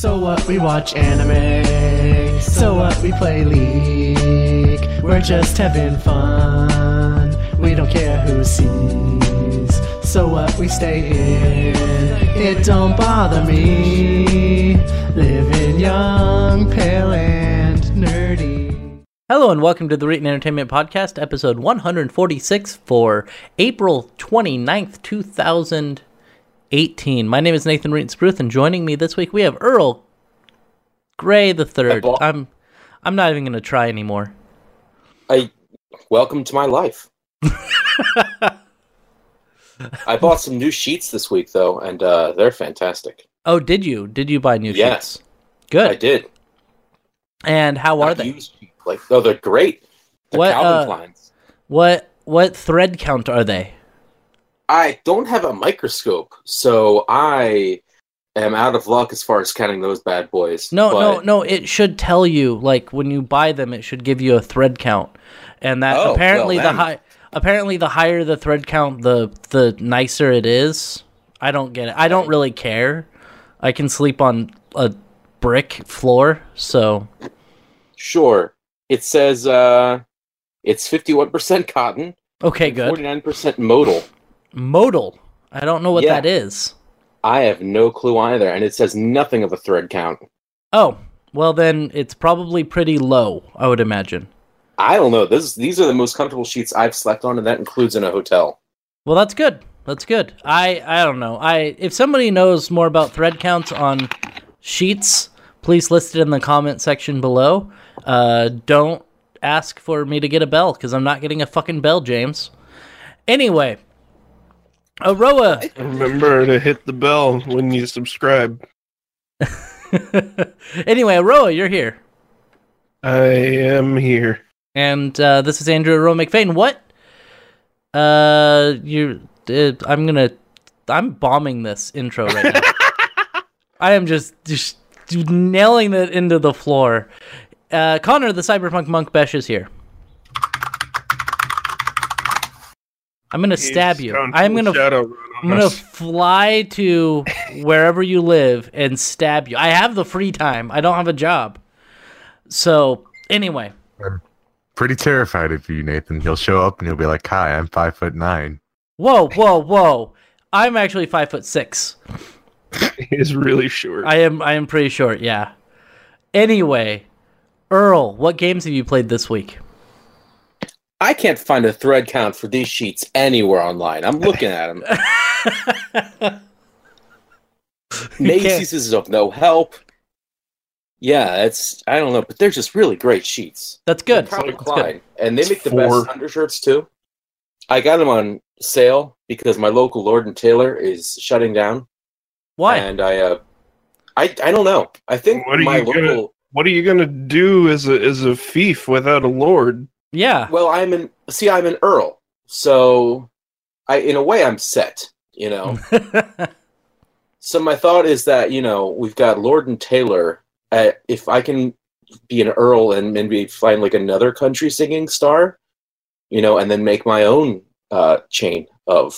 So what, we watch anime. So what, we play League. We're just having fun. We don't care who sees. So what, we stay in. It don't bother me. Living young, pale, and nerdy. Hello and welcome to the Written Entertainment Podcast, episode 146 for April 29th, 2018. My name is Nathan Reitensbruth, and joining me this week we have Earl Gray the Third. I'm not even going to try anymore. Welcome to my life. I bought some new sheets this week though, and they're fantastic. Oh, did you? Did you buy new sheets? Yes, good. I did. And how are they? They're great. They're Calvin Klein's. What thread count are they? I don't have a microscope, so I am out of luck as far as counting those bad boys. No, it should tell you, like, when you buy them, it should give you a thread count. And that apparently the higher the thread count, the nicer it is. I don't get it. I don't really care. I can sleep on a brick floor, so. Sure. It says it's 51% cotton. Okay, good. 49% modal. Modal. I don't know what that is. I have no clue either, and it says nothing of a thread count. Oh, well then it's probably pretty low, I would imagine. I don't know. These are the most comfortable sheets I've slept on, and that includes in a hotel. Well, that's good. That's good. I don't know. If somebody knows more about thread counts on sheets, please list it in the comment section below. Don't ask for me to get a bell, because I'm not getting a fucking bell, James. Anyway, Aroa. Remember to hit the bell when you subscribe. Anyway, Aroa, you're here. I am here. And this is Andrew Aroa McFain. What? I'm bombing this intro right now. I am just nailing it into the floor. Connor, the Cyberpunk Monk Besh, is here. I'm gonna stab you. I'm gonna fly to wherever you live and stab you. I have the free time. I don't have a job. So anyway, I'm pretty terrified of you, Nathan. He'll show up and he'll be like, "Hi, I'm 5'9". Whoa! I'm actually 5'6". He is really short. I am pretty short. Yeah. Anyway, Earl, what games have you played this week? I can't find a thread count for these sheets anywhere online. I'm looking at them. Macy's is of no help. Yeah, I don't know, but they're just really great sheets. That's good. And they make the best undershirts, too. I got them on sale because my local Lord & Taylor is shutting down. Why? And I don't know. I think what are you going to do as a fief without a lord? Yeah. Well, I'm an Earl, so in a way, I'm set, you know. So my thought is that, you know, we've got Lord and Taylor. If I can be an Earl and maybe find like another country singing star, you know, and then make my own chain of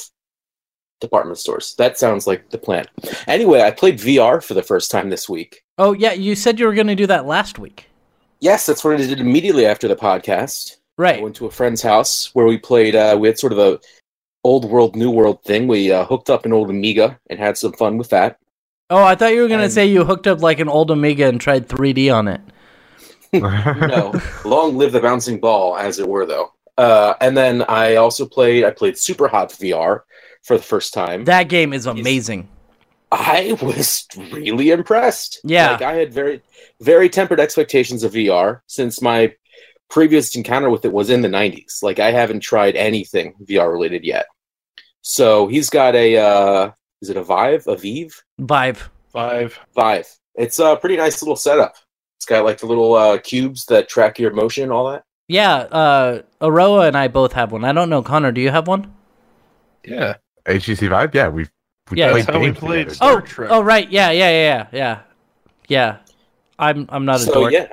department stores. That sounds like the plan. Anyway, I played VR for the first time this week. Oh yeah, you said you were going to do that last week. Yes, that's what I did immediately after the podcast. Right. I went to a friend's house where we played, we had sort of a old world, new world thing. We hooked up an old Amiga and had some fun with that. Oh, I thought you were going to say you hooked up like an old Amiga and tried 3D on it. No, long live the bouncing ball, as it were, though. And then I also played Super Hot VR for the first time. That game is amazing. I was really impressed. Yeah. Like, I had very, very tempered expectations of VR since my previous encounter with it was in the 90s. Like, I haven't tried anything VR related yet. So he's got a is it a Vive? A Vive? Vive. It's a pretty nice little setup. It's got like the little cubes that track your motion and all that. Yeah, Aroa and I both have one. I don't know, Connor, do you have one? Yeah. HTC Vive? Yeah, that's how we played Star Trek. Oh, right. Yeah. I'm not a dork. So, yeah.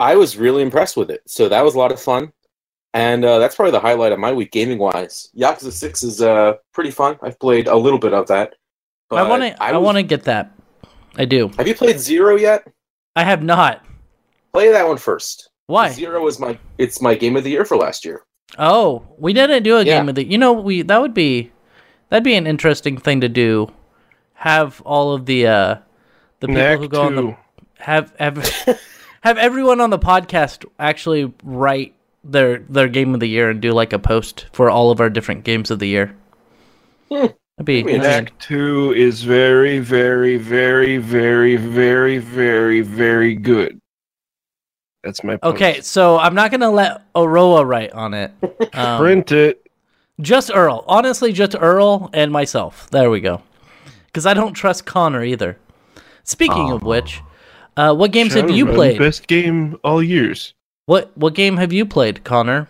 I was really impressed with it. So that was a lot of fun. And that's probably the highlight of my week, gaming-wise. Yakuza 6 is pretty fun. I've played a little bit of that. But I want to get that. I do. Have you played Zero yet? I have not. Play that one first. Why? Zero is my game of the year for last year. Oh, we didn't do a game of the. You know, that'd be an interesting thing to do. Have all of the people who go on the have everyone on the podcast actually write their game of the year and do like a post for all of our different games of the year. Act 2 is very, very, very, very, very, very, very good. That's my point. Okay, so I'm not going to let Aroa write on it. Print it. Just Earl. Honestly, just Earl and myself. There we go. Because I don't trust Connor either. Speaking of which, what games have you played? Best game all years. What game have you played, Connor?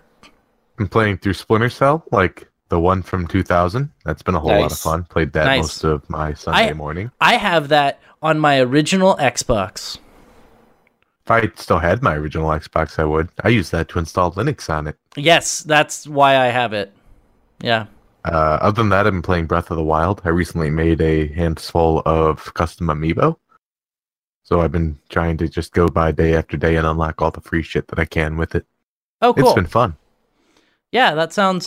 I'm playing through Splinter Cell, like... The one from 2000. That's been a whole lot of fun. Played that most of my Sunday morning. I have that on my original Xbox. If I still had my original Xbox, I would. I used that to install Linux on it. Yes, that's why I have it. Yeah. Other than that, I've been playing Breath of the Wild. I recently made a handful of custom amiibo. So I've been trying to just go by day after day and unlock all the free shit that I can with it. Oh, cool. It's been fun. Yeah, that sounds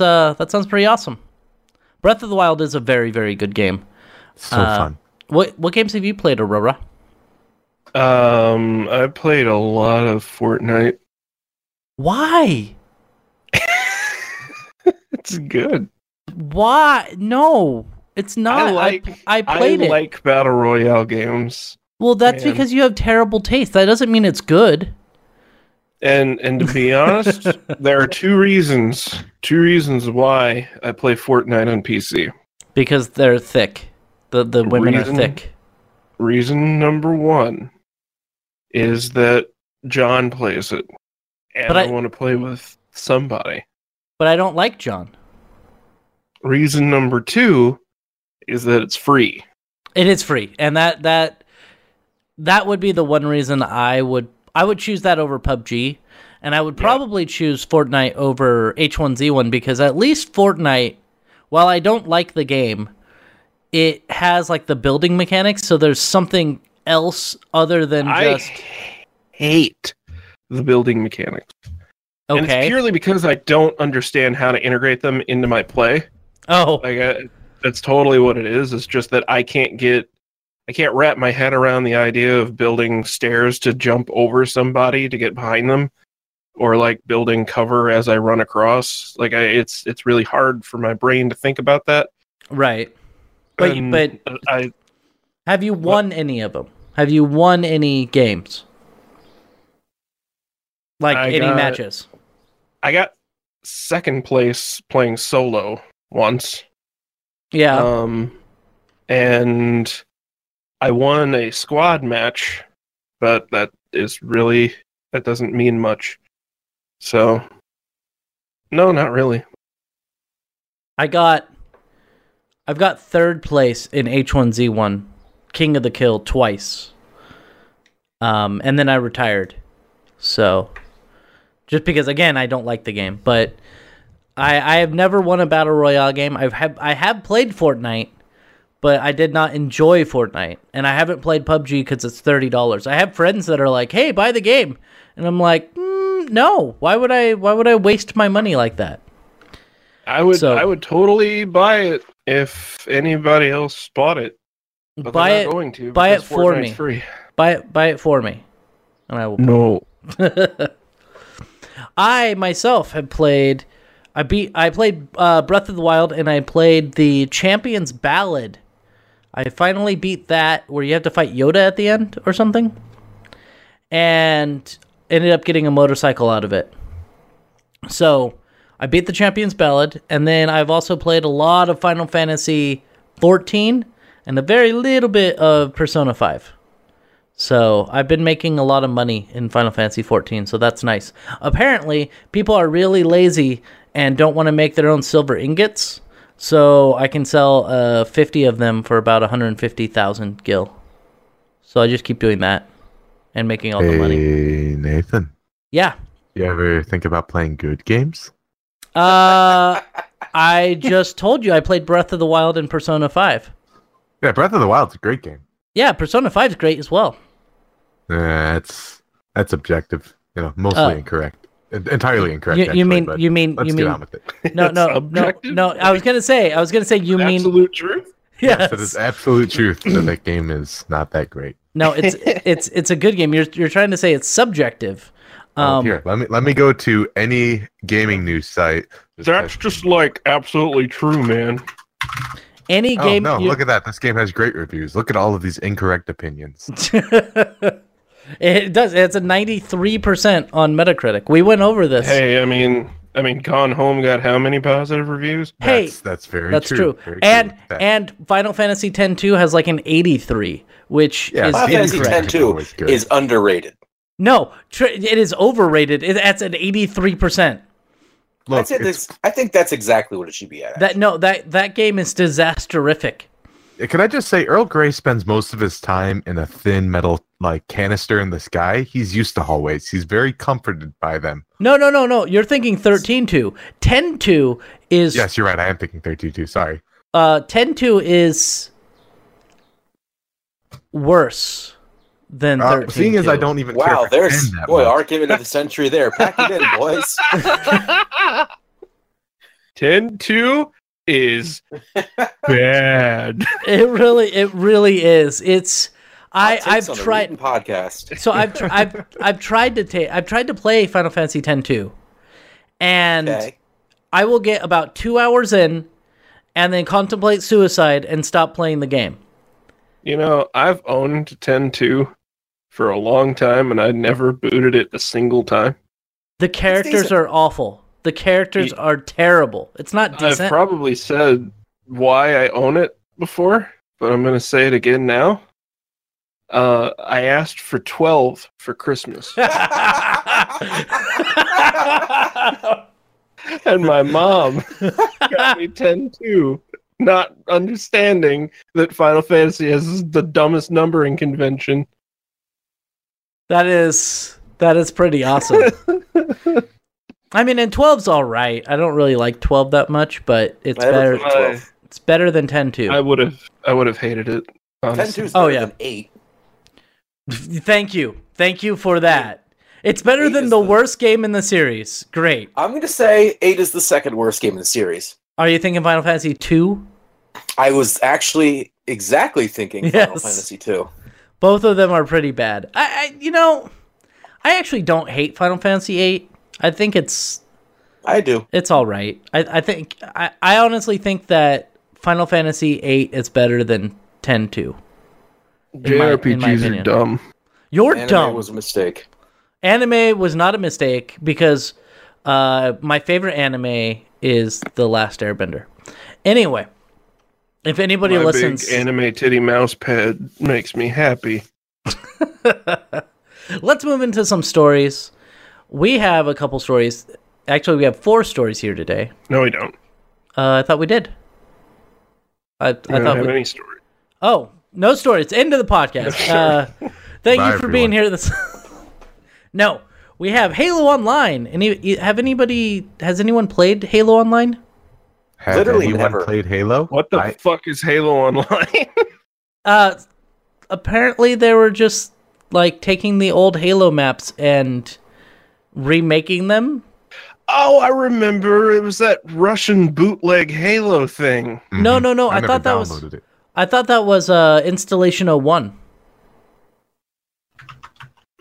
pretty awesome. Breath of the Wild is a very, very good game. So fun. What games have you played, Aurora? I played a lot of Fortnite. Why? It's good. Why? No, it's not. I like battle royale games. Well, that's because you have terrible taste. That doesn't mean it's good. And to be honest, there are two reasons why I play Fortnite on PC. Because they're thick. The women are thick. Reason number one is that John plays it, and but I want to play with somebody. But I don't like John. Reason number two is that it's free. It is free, and that would be the one reason I would choose that over PUBG, and I would probably choose Fortnite over H1Z1 because at least Fortnite, while I don't like the game, it has like the building mechanics, so there's something else other than just... I hate the building mechanics. Okay. And it's purely because I don't understand how to integrate them into my play. Oh. That's totally what it is. It's just that I can't wrap my head around the idea of building stairs to jump over somebody to get behind them, or like building cover as I run across. Like it's really hard for my brain to think about that. Right. But have you won any of them? Have you won any games? Like any matches? I got second place playing solo once. Yeah. And I won a squad match, but that doesn't mean much. So, no, not really. I've got third place in H1Z1, King of the Kill, twice. And then I retired. So, just because, again, I don't like the game, but I have never won a Battle Royale game. I have played Fortnite. But I did not enjoy Fortnite, and I haven't played PUBG because it's $30. I have friends that are like, "Hey, buy the game," and I'm like, "No, why would I? Why would I waste my money like that?" I would totally buy it if anybody else bought it. But they're not going to. Buy it for me. Free. Buy it for me, and I will. I myself have played. I played Breath of the Wild, and I played The Champion's Ballad. I finally beat that, where you have to fight Yoda at the end or something, and ended up getting a motorcycle out of it. So I beat The Champion's Ballad, and then I've also played a lot of Final Fantasy XIV and a very little bit of Persona 5. So I've been making a lot of money in Final Fantasy XIV, so that's nice. Apparently, people are really lazy and don't want to make their own silver ingots, so I can sell 50 of them for about 150,000 gil. So I just keep doing that and making all the money. Hey, Nathan. Yeah. You ever think about playing good games? I just told you I played Breath of the Wild and Persona 5. Yeah, Breath of the Wild's a great game. Yeah, Persona 5 is great as well. That's objective. You know, mostly incorrect. Entirely incorrect. You mean? Let's get on with it. No. I was gonna say you mean absolute truth. Yes, it is absolute truth that that game is not that great. No, it's a good game. You're trying to say it's subjective. Here, let me go to any gaming news site. That's just like absolutely true, man. Any game. Oh, no, look at that. This game has great reviews. Look at all of these incorrect opinions. It does. It's a 93% on Metacritic. We went over this. Hey, I mean, Gone Home got how many positive reviews? Hey, that's very true. Very true. And Final Fantasy X-2 has like an 83, which is Final Fantasy X-2 is underrated. No, it is overrated. That's an 83%. Look, I think that's exactly what it should be at. That game is disasterific. Can I just say, Earl Grey spends most of his time in a thin metal canister in the sky. He's used to hallways. He's very comforted by them. No. You're thinking 13-2. 10-2 is... Yes, you're right. I am thinking 13-2. Sorry. 10-2 is worse than 13-2. Seeing as I don't even care. Wow, there's... Boy, argument of the century there. Pack it in, boys. 10-2... is bad. It really is. It's I've tried podcast. So I've tried to play Final Fantasy X-2, and I will get about 2 hours in, and then contemplate suicide and stop playing the game. You know, I've owned X-2 for a long time, and I never booted it a single time. The characters are awful. The characters are terrible. It's not decent. I've probably said why I own it before, but I'm going to say it again now. I asked for 12 for Christmas. And my mom got me 10-2, not understanding that Final Fantasy has the dumbest numbering convention. That is pretty awesome. I mean, and 12's all right. I don't really like 12 that much, but it's better. It's better than 10-2. I would have hated it. 10-2 is better than 8. Thank you for that. It's better than the worst game in the series. Great. I'm going to say 8 is the second worst game in the series. Are you thinking Final Fantasy 2? I was actually exactly thinking Final Fantasy 2. Both of them are pretty bad. I actually don't hate Final Fantasy 8. I think it's... I do. It's all right. I honestly think that Final Fantasy VIII is better than X-2. JRPGs are dumb. Anime Anime was a mistake. Anime was not a mistake because my favorite anime is The Last Airbender. Anyway, if anybody listens... big anime titty mouse pad makes me happy. Let's move into some stories. We have a couple stories. Actually, we have 4 stories here today. No, we don't. I thought we did. I don't have any story. Oh, no stories. End of the podcast. Thank you for being here. No, we have Halo Online. Has anyone played Halo Online? Literally never played Halo? What the fuck is Halo Online? Apparently, they were just taking the old Halo maps and remaking them. Oh, I remember. It was that Russian bootleg Halo thing. Mm-hmm. No. I thought that was Installation 01.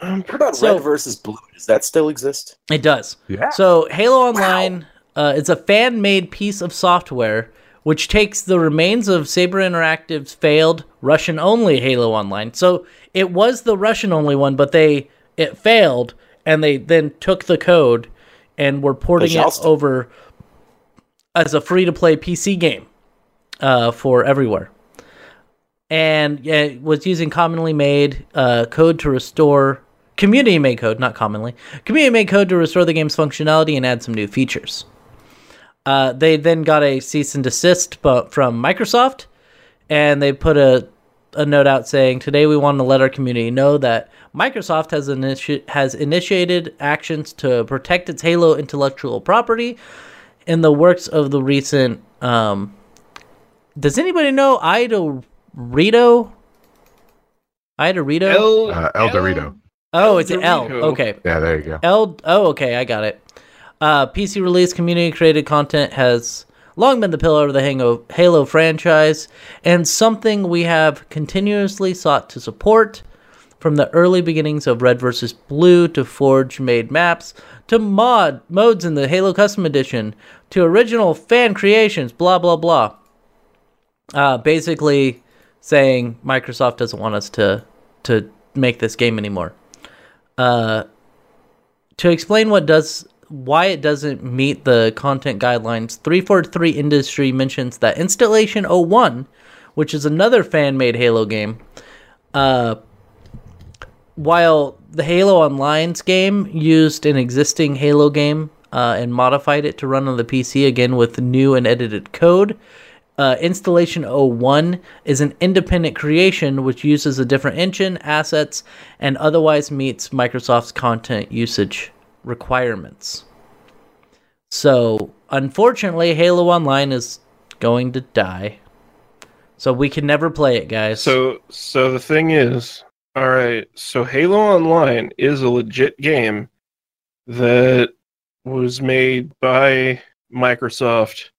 What about Red versus Blue? Does that still exist? It does. Yeah. So Halo Online is a fan-made piece of software which takes the remains of Saber Interactive's failed Russian-only Halo Online. So it was the Russian-only one, but it failed. And they then took the code and were porting it over as a free-to-play PC game for everywhere. And it was using commonly made code to restore... Community-made code, not commonly. Community-made code to restore the game's functionality and add some new features. They then got a cease and desist from Microsoft, and they put a note out saying, today we want to let our community know that Microsoft has initiated actions to protect its Halo intellectual property in the works of the recent... does anybody know ElDewrito? ElDewrito? ElDewrito. Oh, it's an L. Okay. Yeah, there you go. Okay, I got it. PC release, community-created content has long been the pillar of the Halo franchise and something we have continuously sought to support. From the early beginnings of Red vs. Blue to Forge-made maps to mods in the Halo Custom Edition to original fan creations, blah, blah, blah. Basically saying Microsoft doesn't want us to make this game anymore. To explain why it doesn't meet the content guidelines, 343 Industries mentions that Installation 01, which is another fan-made Halo game, while the Halo Online's game used an existing Halo game and modified it to run on the PC again with new and edited code, Installation 01 is an independent creation which uses a different engine, assets, and otherwise meets Microsoft's content usage requirements. So, unfortunately, Halo Online is going to die. So we can never play it, guys. So the thing is... Alright, so Halo Online is a legit game that was made by Microsoft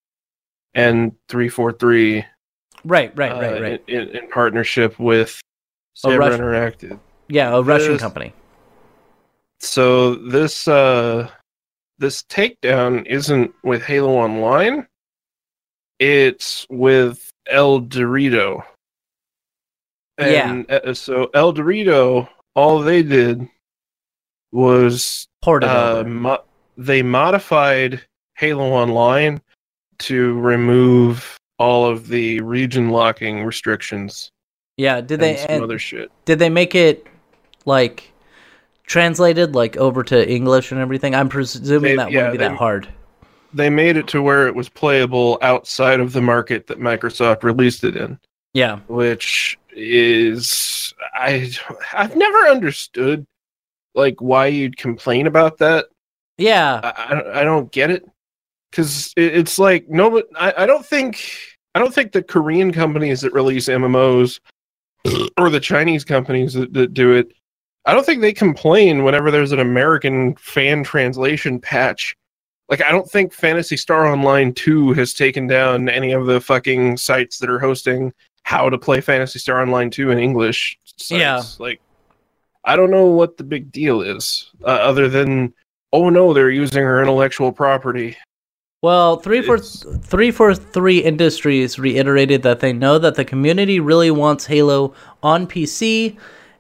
and 343. Right. In partnership with Saber Interactive. Yeah, a Russian company. So this takedown isn't with Halo Online. It's with ElDewrito. And so ElDewrito, all they did was they modified Halo Online to remove all of the region locking restrictions. Yeah, other shit. Did they make it like translated like over to English and everything? I'm presuming that wouldn't be that hard. They made it to where it was playable outside of the market that Microsoft released it in. Yeah. Which is I've never understood like why you'd complain about that. Yeah. I don't get it. Cuz it's like no, I don't think the Korean companies that release MMOs or the Chinese companies that do it, I don't think they complain whenever there's an American fan translation patch. Like, I don't think Phantasy Star Online 2 has taken down any of the fucking sites that are hosting how to play Phantasy Star Online 2 in English sites. Yeah. Like, I don't know what the big deal is, other than, oh no, they're using our intellectual property. Well, 343 Industries reiterated that they know that the community really wants Halo on PC,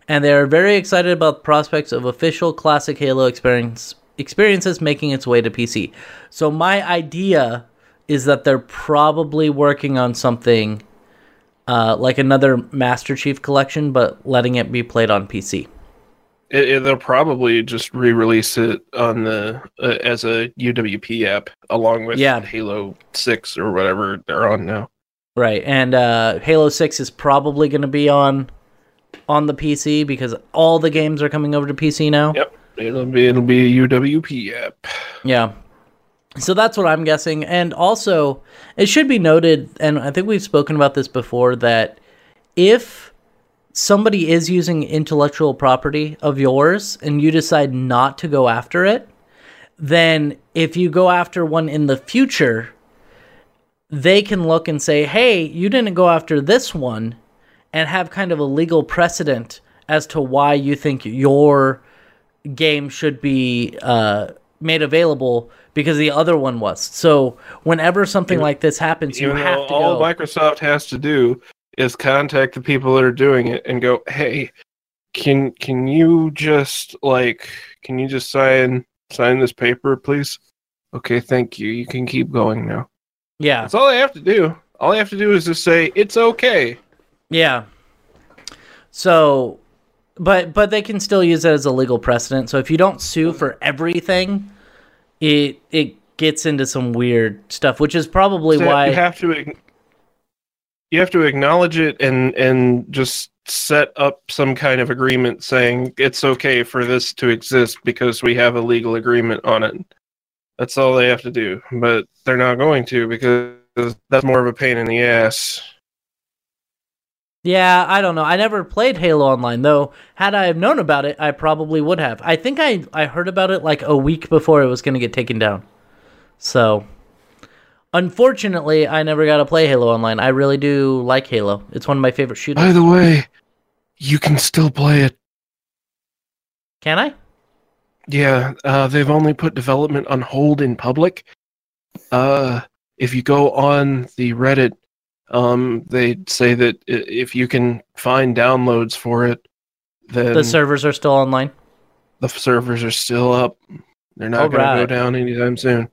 and they are very excited about the prospects of official classic Halo experiences making its way to PC. So my idea is that they're probably working on something... like another Master Chief collection, but letting it be played on PC. They'll probably just re-release it on the as a UWP app, along with Halo 6 or whatever they're on now. Right, and Halo 6 is probably going to be on the PC because all the games are coming over to PC now. Yep, it'll be a UWP app. Yeah. So that's what I'm guessing. And also, it should be noted, and I think we've spoken about this before, that if somebody is using intellectual property of yours and you decide not to go after it, then if you go after one in the future, they can look and say, hey, you didn't go after this one, and have kind of a legal precedent as to why you think your game should be... made available because the other one was. So whenever something like this happens, you have to all Microsoft has to do is contact the people that are doing it and go, hey, can you just sign this paper, please? Okay, thank you. You can keep going now. Yeah. That's all I have to do. All I have to do is just say it's okay. Yeah. So But they can still use it as a legal precedent. So if you don't sue for everything, it gets into some weird stuff, which is probably why you have to acknowledge it and just set up some kind of agreement saying it's okay for this to exist because we have a legal agreement on it. That's all they have to do, but they're not going to because that's more of a pain in the ass. Yeah, I don't know. I never played Halo Online, though. Had I have known about it, I probably would have. I think I heard about it like a week before it was going to get taken down. So, unfortunately, I never got to play Halo Online. I really do like Halo. It's one of my favorite shooters. By the way, you can still play it. Can I? Yeah, they've only put development on hold in public. If you go on the Reddit, they say that if you can find downloads for it, then the servers are still online. The servers are still up. They're not going to go down anytime soon.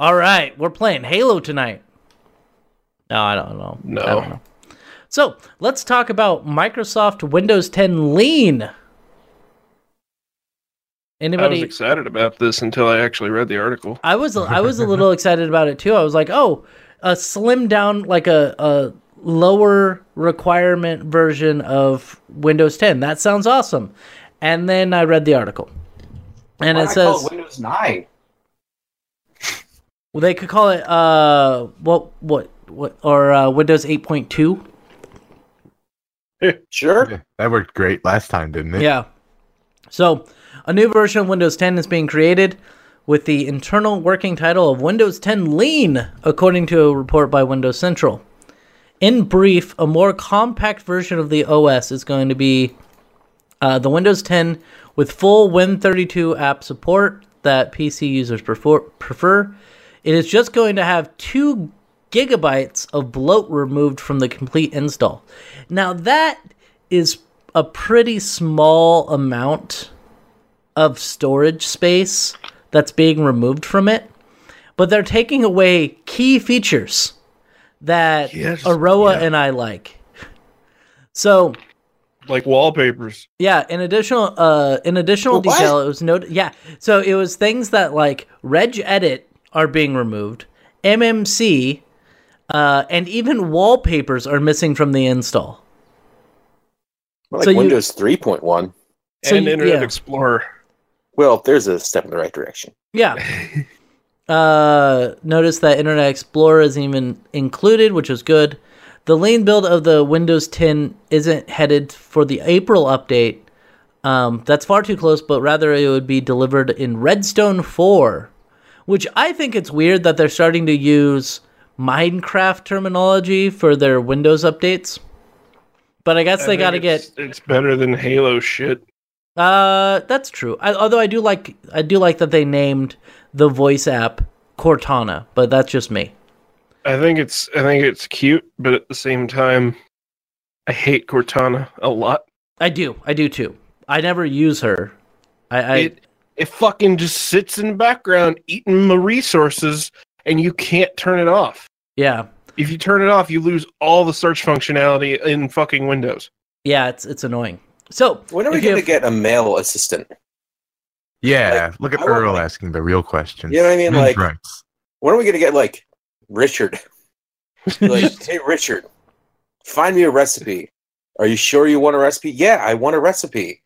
All right, we're playing Halo tonight. No, I don't know. No. I don't know. So let's talk about Microsoft Windows 10 Lean. Anybody? I was excited about this until I actually read the article. I was a little excited about it too. I was like, oh, a slimmed down, like a lower requirement version of Windows 10. That sounds awesome. And then I read the article, and it says call it Windows 9. Well, they could call it Windows 8.2. Sure, that worked great last time, didn't it? Yeah. So, a new version of Windows 10 is being created with the internal working title of Windows 10 Lean, according to a report by Windows Central. In brief, a more compact version of the OS is going to be the Windows 10 with full Win32 app support that PC users prefer. It is just going to have 2 gigabytes of bloat removed from the complete install. Now, that is a pretty small amount of storage space that's being removed from it, but they're taking away key features that and I like. So, like wallpapers. Yeah, in additional detail, it was noted. Yeah, so it was things that like Reg Edit are being removed, MMC, and even wallpapers are missing from the install. More like so Windows 3.1 and Internet Explorer. Well, there's a step in the right direction. Yeah. Notice that Internet Explorer isn't even included, which is good. The lean build of the Windows 10 isn't headed for the April update. That's far too close, but rather it would be delivered in Redstone 4, which I think it's weird that they're starting to use Minecraft terminology for their Windows updates. But I guess they got to get... It's better than Halo shit. That's true. Although I do like that they named the voice app Cortana, but that's just me. I think it's cute, but at the same time, I hate Cortana a lot. I do too. I never use her. It fucking just sits in the background eating my resources, and you can't turn it off. Yeah. If you turn it off, you lose all the search functionality in fucking Windows. Yeah, it's annoying. So, when are we going to get a male assistant? Yeah, like, look at Earl asking the real questions. You know what I mean? Like, when are we going to get, like, Richard? Like, hey, Richard, find me a recipe. Are you sure you want a recipe? Yeah, I want a recipe.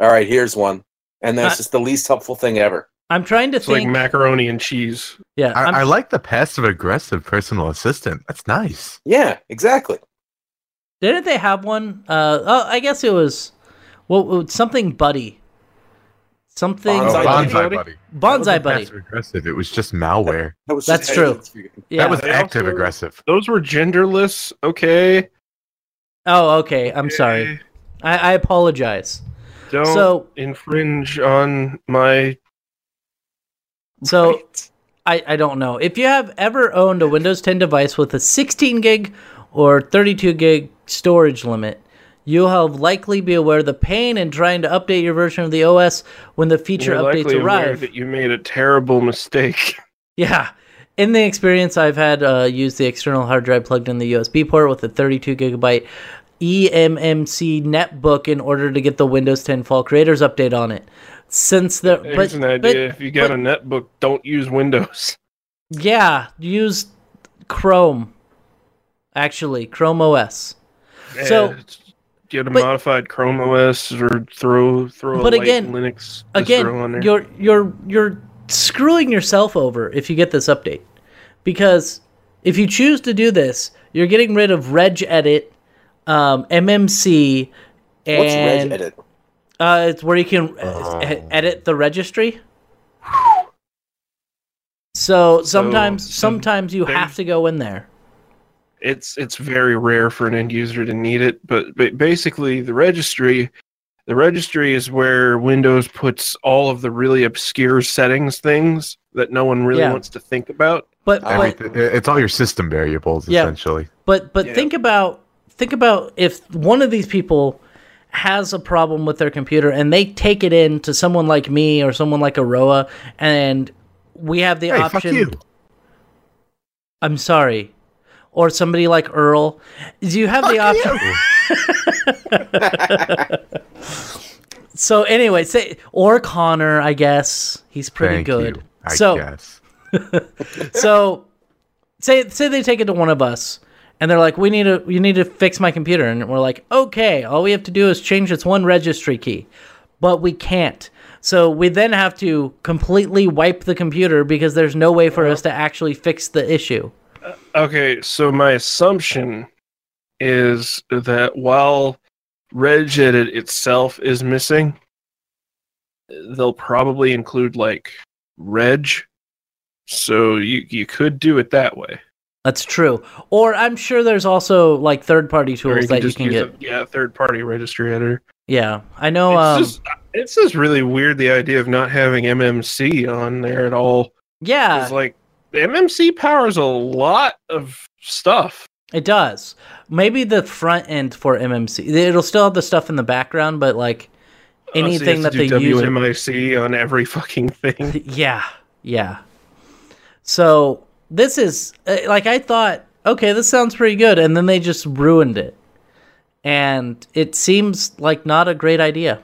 All right, here's one. And that's just the least helpful thing ever. I'm trying to think. Like macaroni and cheese. Yeah, I like the passive-aggressive personal assistant. That's nice. Yeah, exactly. Didn't they have one? I guess it was... Well, something buddy. Something. Bonsai Buddy. Bonsai Buddy. Passive aggressive. It was just malware. That's true. Yeah. That was active aggressive. Those were genderless. Okay. Oh, okay. I'm sorry. I apologize. Don't infringe on my. So, right. I don't know. If you have ever owned a Windows 10 device with a 16 gig or 32 gig storage limit, you'll have likely be aware of the pain in trying to update your version of the OS when the feature updates arrive. That you made a terrible mistake. Yeah. In the experience I've had, used the external hard drive plugged in the USB port with a 32 gigabyte eMMC netbook in order to get the Windows 10 Fall Creators update on it. Here's an idea. If you got a netbook, don't use Windows. Yeah, use Chrome. Actually, Chrome OS. Yeah, so. Get a modified Chrome OS or throw a light Linux distro on there. You're screwing yourself over if you get this update, because if you choose to do this, you're getting rid of Reg Edit, MMC, and what's Reg Edit? It's where you can edit the registry. So sometimes you have to go in there. It's very rare for an end user to need it, but basically the registry is where Windows puts all of the really obscure settings, things that no one really wants to think about. But it's all your system variables essentially. But think about if one of these people has a problem with their computer and they take it in to someone like me or someone like Aroa, and we have the option. Fuck you. I'm sorry. Or somebody like Earl. Do you have the option? So anyway, or Connor, I guess. He's pretty good. I guess. So say they take it to one of us and they're like, you need to fix my computer, and we're like, okay, all we have to do is change this one registry key. But we can't. So we then have to completely wipe the computer because there's no way for us to actually fix the issue. Okay, so my assumption is that while RegEdit itself is missing, they'll probably include like Reg, so you could do it that way. That's true. Or I'm sure there's also like third-party tools that you can get. Third-party registry editor. Yeah, I know. It's just really weird, the idea of not having MMC on there at all. Yeah, it's like. MMC powers a lot of stuff. It does. Maybe the front end for MMC. It'll still have the stuff in the background, but like anything that they use. WMIC on every fucking thing. Yeah. So this is like, I thought, okay, this sounds pretty good, and then they just ruined it, and it seems like not a great idea.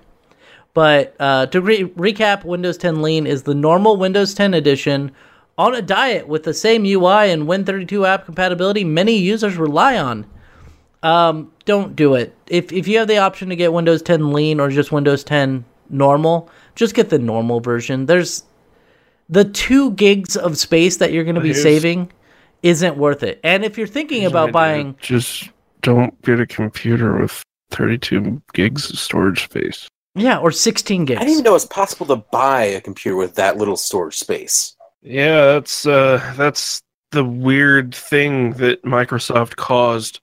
But to recap, Windows 10 Lean is the normal Windows 10 edition. On a diet with the same UI and Win32 app compatibility many users rely on. Don't do it. If you have the option to get Windows 10 Lean or just Windows 10 normal, just get the normal version. There's the 2 gigs of space that you're going to be saving isn't worth it. And if you're thinking about buying... Just don't get a computer with 32 gigs of storage space. Yeah, or 16 gigs. I didn't even know it's possible to buy a computer with that little storage space. Yeah, that's the weird thing that Microsoft caused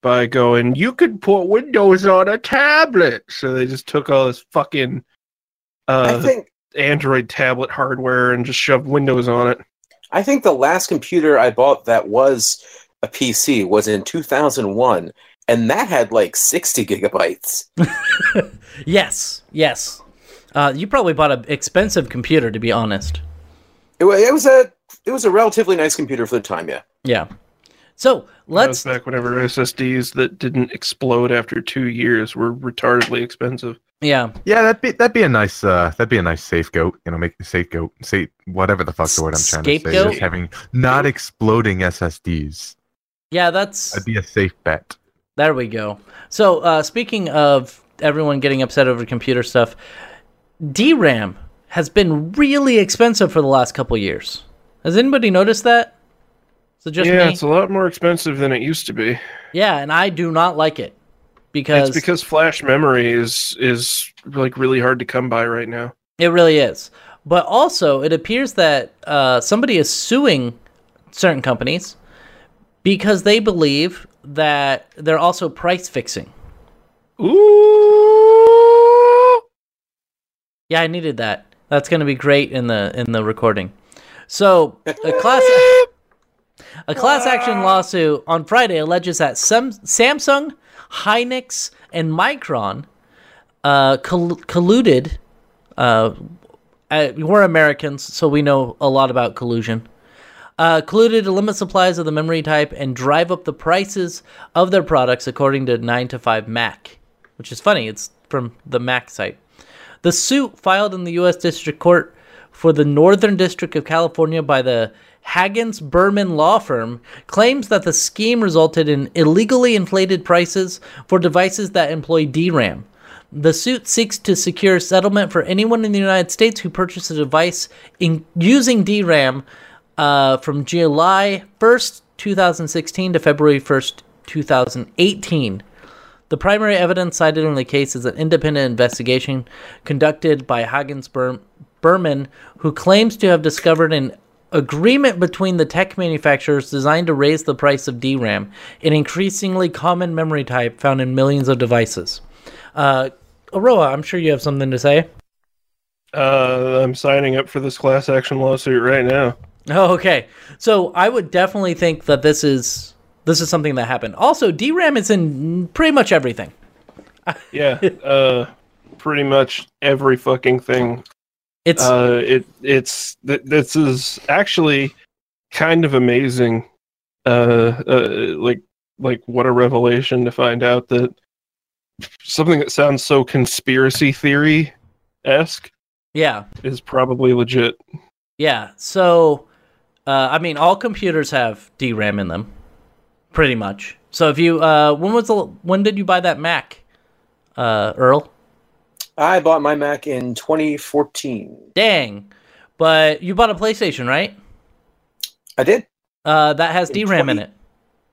by going, you could put Windows on a tablet. So they just took all this fucking Android tablet hardware and just shoved Windows on it. I think the last computer I bought that was a PC was in 2001, and that had like 60 gigabytes. Yes. You probably bought an expensive computer, to be honest. It was a relatively nice computer for the time, yeah. Yeah. So let's. That was back whenever SSDs that didn't explode after 2 years were retardedly expensive. Yeah. Yeah, that'd be a nice safegoat. You know, make the safegoat say whatever the fuck the word I'm trying to say is, having not exploding SSDs. Yeah, that'd be a safe bet. There we go. So speaking of everyone getting upset over computer stuff, DRAM has been really expensive for the last couple years. Has anybody noticed that? So just me? It's a lot more expensive than it used to be. Yeah, and I do not like it because flash memory is like really hard to come by right now. It really is. But also, it appears that somebody is suing certain companies because they believe that they're also price fixing. Ooh. Yeah, I needed that. That's going to be great in the recording. So, a class action lawsuit on Friday alleges that Samsung, Hynix, and Micron colluded. We're Americans, so we know a lot about collusion. Colluded to limit supplies of the memory type and drive up the prices of their products, according to 9to5Mac, which is funny. It's from the Mac site. The suit filed in the U.S. District Court for the Northern District of California by the Haggins-Berman law firm claims that the scheme resulted in illegally inflated prices for devices that employ DRAM. The suit seeks to secure settlement for anyone in the United States who purchased a device using DRAM from July 1st, 2016 to February 1st, 2018. The primary evidence cited in the case is an independent investigation conducted by Hagens Berman, who claims to have discovered an agreement between the tech manufacturers designed to raise the price of DRAM, an increasingly common memory type found in millions of devices. Aroa, I'm sure you have something to say. I'm signing up for this class action lawsuit right now. Oh, okay. So I would definitely think that this is something that happened. Also, DRAM is in pretty much everything. Yeah, pretty much every fucking thing. This is actually kind of amazing. Like what a revelation to find out that something that sounds so conspiracy theory-esque, yeah, is probably legit. Yeah. So, I mean, all computers have DRAM in them. Pretty much. So if you, when did you buy that Mac, Earl? I bought my Mac in 2014. Dang. But you bought a PlayStation, right? I did. That has DRAM in it.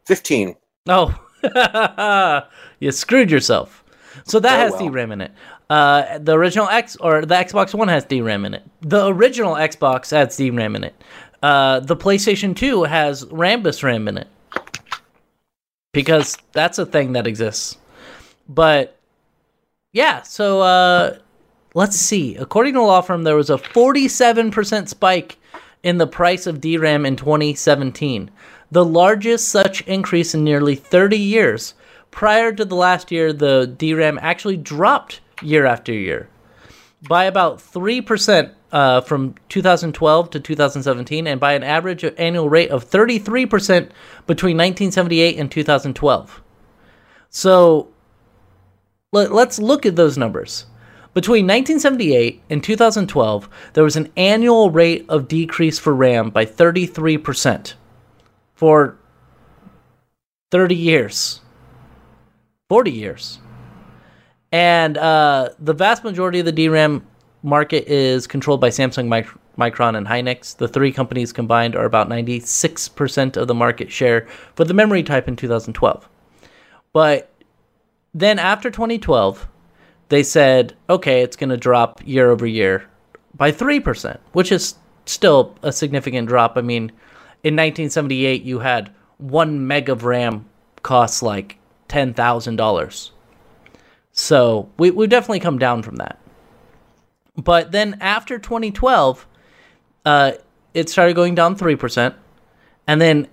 15. Oh, you screwed yourself. So that has DRAM in it. The original the Xbox One has DRAM in it. The original Xbox has DRAM in it. The PlayStation 2 has Rambus RAM in it. Because that's a thing that exists. But, yeah, so let's see. According to a law firm, there was a 47% spike in the price of DRAM in 2017, the largest such increase in nearly 30 years. Prior to the last year, the DRAM actually dropped year after year by about 3% from 2012 to 2017, and by an average annual rate of 33% between 1978 and 2012. So let's look at those numbers. Between 1978 and 2012, there was an annual rate of decrease for RAM by 33% for 30 years, 40 years. And the vast majority of the DRAM market is controlled by Samsung, Micron, and Hynix. The three companies combined are about 96% of the market share for the memory type in 2012. But then after 2012, they said, okay, it's going to drop year over year by 3%, which is still a significant drop. I mean, in 1978, you had 1 meg of RAM costs like $10,000. So we've definitely come down from that. But then after 2012, it started going down 3%, and then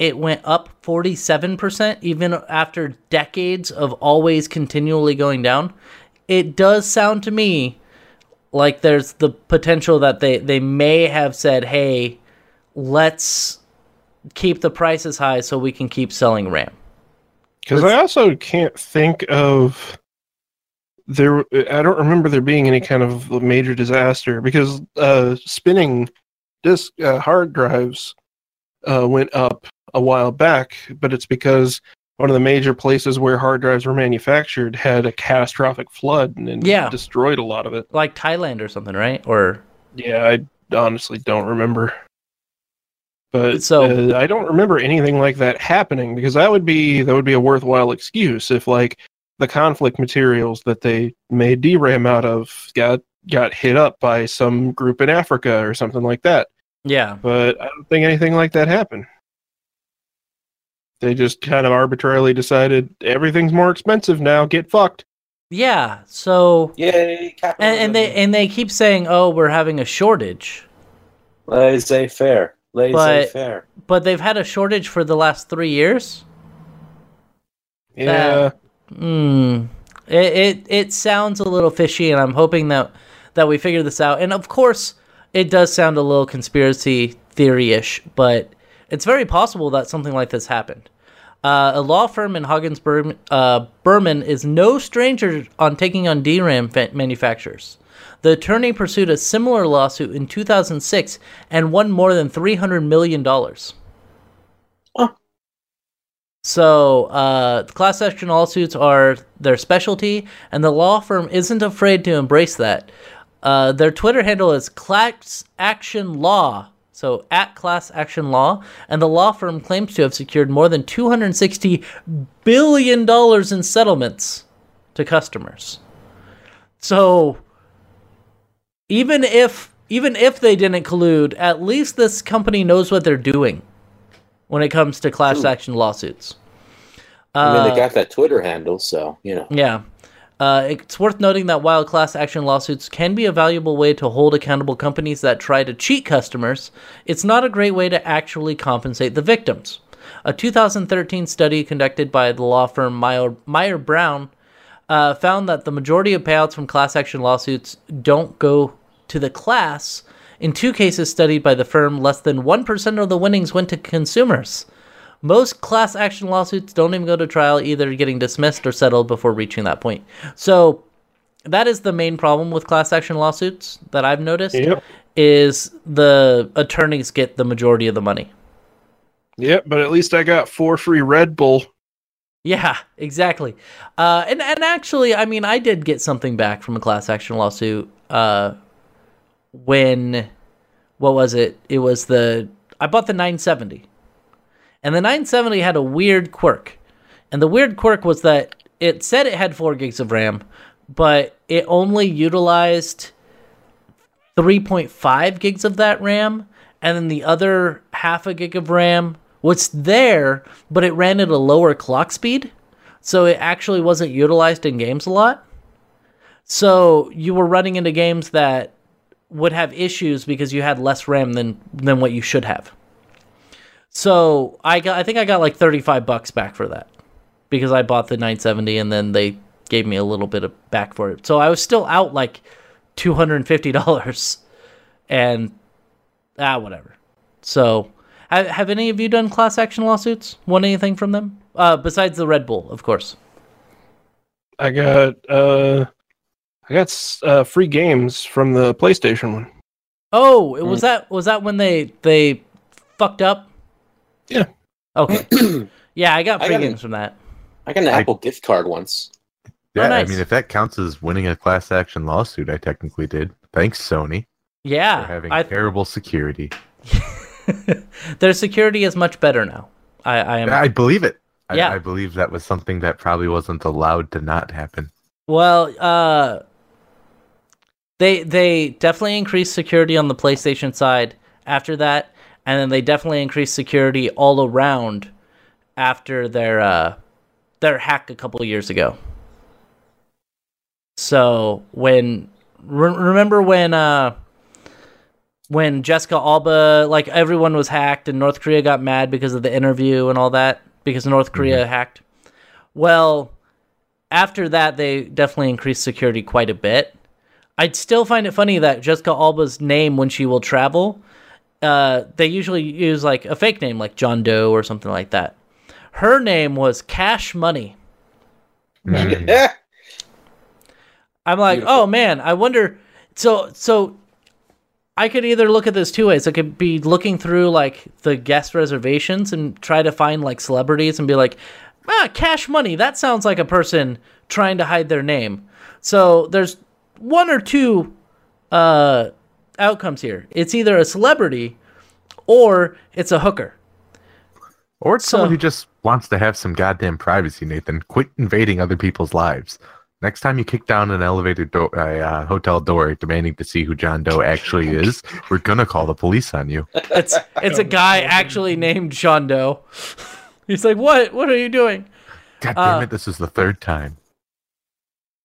it went up 47%, even after decades of always continually going down. It does sound to me like there's the potential that they may have said, hey, let's keep the prices high so we can keep selling RAM. Because I also can't think of... I don't remember there being any kind of major disaster, because spinning disk hard drives went up a while back, but it's because one of the major places where hard drives were manufactured had a catastrophic flood and destroyed a lot of it. Like Thailand or something, right? Or yeah, I honestly don't remember. But so, I don't remember anything like that happening, because that would be a worthwhile excuse if, like, the conflict materials that they made DRAM out of got hit up by some group in Africa or something like that. Yeah. But I don't think anything like that happened. They just kind of arbitrarily decided everything's more expensive now, get fucked. Yeah. So yay, capitalism. And they keep saying, "Oh, we're having a shortage." Laissez-faire. Laissez-faire. But they've had a shortage for the last 3 years. Yeah. It sounds a little fishy, and I'm hoping that we figure this out. And of course, it does sound a little conspiracy theory-ish, but it's very possible that something like this happened. A law firm in Hagens Berman is no stranger on taking on DRAM manufacturers. The attorney pursued a similar lawsuit in 2006 and won more than $300 million. Oh. So, class action lawsuits are their specialty, and the law firm isn't afraid to embrace that. Their Twitter handle is class action law So at Class Action Law, and the law firm claims to have secured more than $260 billion in settlements to customers. So even if they didn't collude, at least this company knows what they're doing when it comes to class action lawsuits. I mean, they got that Twitter handle, so, you know. Yeah. It's worth noting that while class action lawsuits can be a valuable way to hold accountable companies that try to cheat customers, it's not a great way to actually compensate the victims. A 2013 study conducted by the law firm Meyer Brown found that the majority of payouts from class action lawsuits don't go to the class. In two cases studied by the firm, less than 1% of the winnings went to consumers. Most class action lawsuits don't even go to trial, either getting dismissed or settled before reaching that point. So that is the main problem with class action lawsuits that I've noticed, is the attorneys get the majority of the money. Yep, but at least I got 4 free Red Bull. Yeah, exactly. And actually, I mean, I did get something back from a class action lawsuit when, what was it? It was I bought the 970. And the 970 had a weird quirk. And the weird quirk was that it said it had 4 gigs of RAM, but it only utilized 3.5 gigs of that RAM. And then the other half a gig of RAM was there, but it ran at a lower clock speed. So it actually wasn't utilized in games a lot. So you were running into games that would have issues because you had less RAM than what you should have. So I think I got like $35 back for that because I bought the 970 and then they gave me a little bit of back for it. So I was still out like $250 and whatever. So have any of you done class action lawsuits? Won anything from them? Besides the Red Bull, of course. I got free games from the PlayStation one. Oh, was that when they fucked up? Yeah. Okay. Yeah, I got free games from that. I got an Apple gift card once. Yeah, oh, nice. I mean, if that counts as winning a class action lawsuit, I technically did. Thanks, Sony. Yeah. For having terrible security. Their security is much better now. I believe it. Yeah. I believe that was something that probably wasn't allowed to not happen. Well, they definitely increased security on the PlayStation side after that, and then they definitely increased security all around after their hack a couple of years ago. So remember when Jessica Alba, like, everyone was hacked and North Korea got mad because of the interview and all that, because North Korea hacked. Well, after that, they definitely increased security quite a bit. I'd still find it funny that Jessica Alba's name, when she will travel, they usually use like a fake name, like John Doe or something like that. Her name was Cash Money. Mm. I'm like, beautiful. Oh man, I wonder. So I could either look at this two ways. I could be looking through like the guest reservations and try to find like celebrities and be like, Cash Money, that sounds like a person trying to hide their name. So there's one or two outcomes here. It's either a celebrity or it's a hooker. Or it's someone who just wants to have some goddamn privacy, Nathan. Quit invading other people's lives. Next time you kick down an elevator door, hotel door demanding to see who John Doe actually is, we're going to call the police on you. It's a guy actually named John Doe. He's like, what are you doing? God damn it, this is the third time.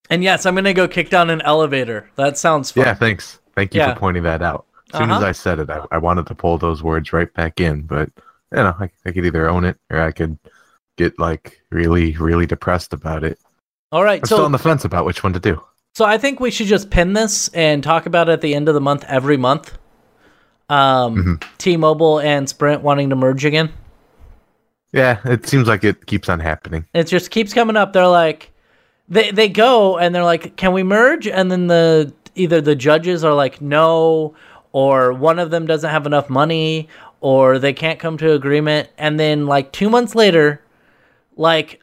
And yes, I'm going to go kick down an elevator. That sounds fun. Yeah, thanks. Thank you for pointing that out. As soon as I said it, I wanted to pull those words right back in. But, you know, I could either own it or I could get, like, really, really depressed about it. All right, I'm still on the fence about which one to do. So I think we should just pin this and talk about it at the end of the month every month. T-Mobile and Sprint wanting to merge again. Yeah, it seems like it keeps on happening. It just keeps coming up. They're like, they go and they're like, can we merge? And then either the judges are like, no, or one of them doesn't have enough money, or they can't come to agreement. And then like 2 months later, like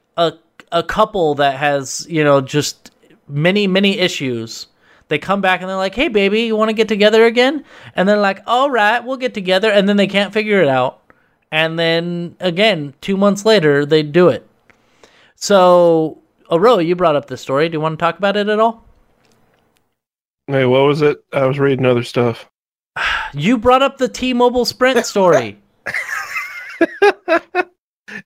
a couple that has, you know, just many, many issues They come back and they're like, hey, baby, you want to get together again? And they're like, all right, we'll get together. And then they can't figure it out. And then, again, 2 months later, they do it. So, Aroa, you brought up this story. Do you want to talk about it at all? Hey, what was it? I was reading other stuff. You brought up the T-Mobile Sprint story.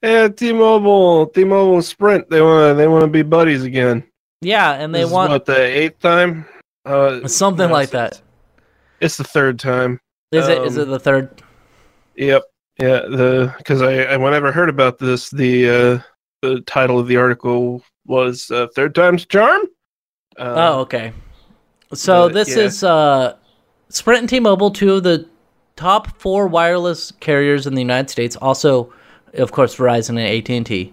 Yeah, T-Mobile Sprint. They want to be buddies again. Yeah, and they want... What, the eighth time? Something like that. It's the third time. Is it the third? Yep. Yeah, because I whenever I heard about this, the title of the article was Third Time's Charm? Oh, okay. So this is Sprint and T-Mobile, two of the top four wireless carriers in the United States. Also, of course, Verizon and AT&T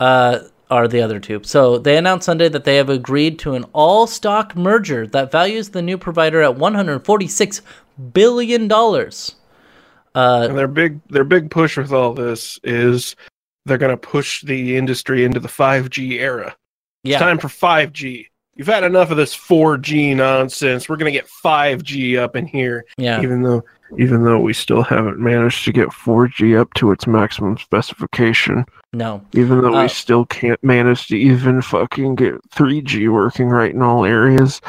are the other two. So they announced Sunday that they have agreed to an all-stock merger that values the new provider at $146 billion. And their big push with all this is they're going to push the industry into the 5G era. Yeah. It's time for 5G. You've had enough of this 4G nonsense. We're going to get 5G up in here. Yeah. Even though we still haven't managed to get 4G up to its maximum specification. No. Even though we still can't manage to even fucking get 3G working right in all areas.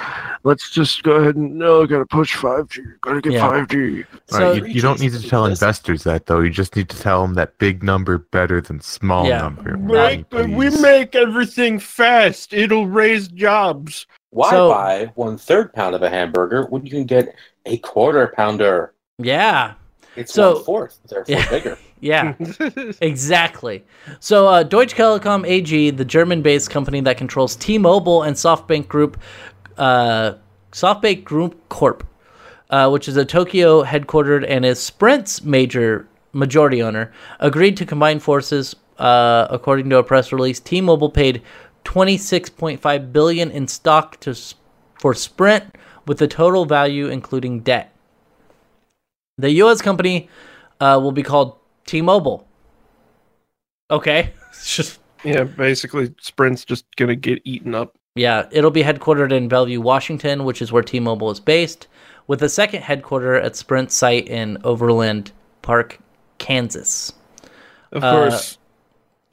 Let's just go ahead and got to push 5G. Got to get 5G. So, right, you don't need to tell investors that, though. You just need to tell them that big number better than small number. Right, but we make everything fast. It'll raise jobs. Why buy 1/3 pound of a hamburger when you can get a 1/4 pounder? Yeah. It's 1/4, therefore bigger. Yeah, exactly. So Deutsche Telekom AG, the German-based company that controls T-Mobile and SoftBank Group Corp, which is a Tokyo headquartered and is Sprint's majority owner, agreed to combine forces. According to a press release, T-Mobile paid $26.5 billion in stock for Sprint, with the total value including debt. The U.S. company will be called T-Mobile. Okay. Basically, Sprint's just going to get eaten up. Yeah, it'll be headquartered in Bellevue, Washington, which is where T-Mobile is based, with a second headquarter at Sprint's site in Overland Park, Kansas. Of course,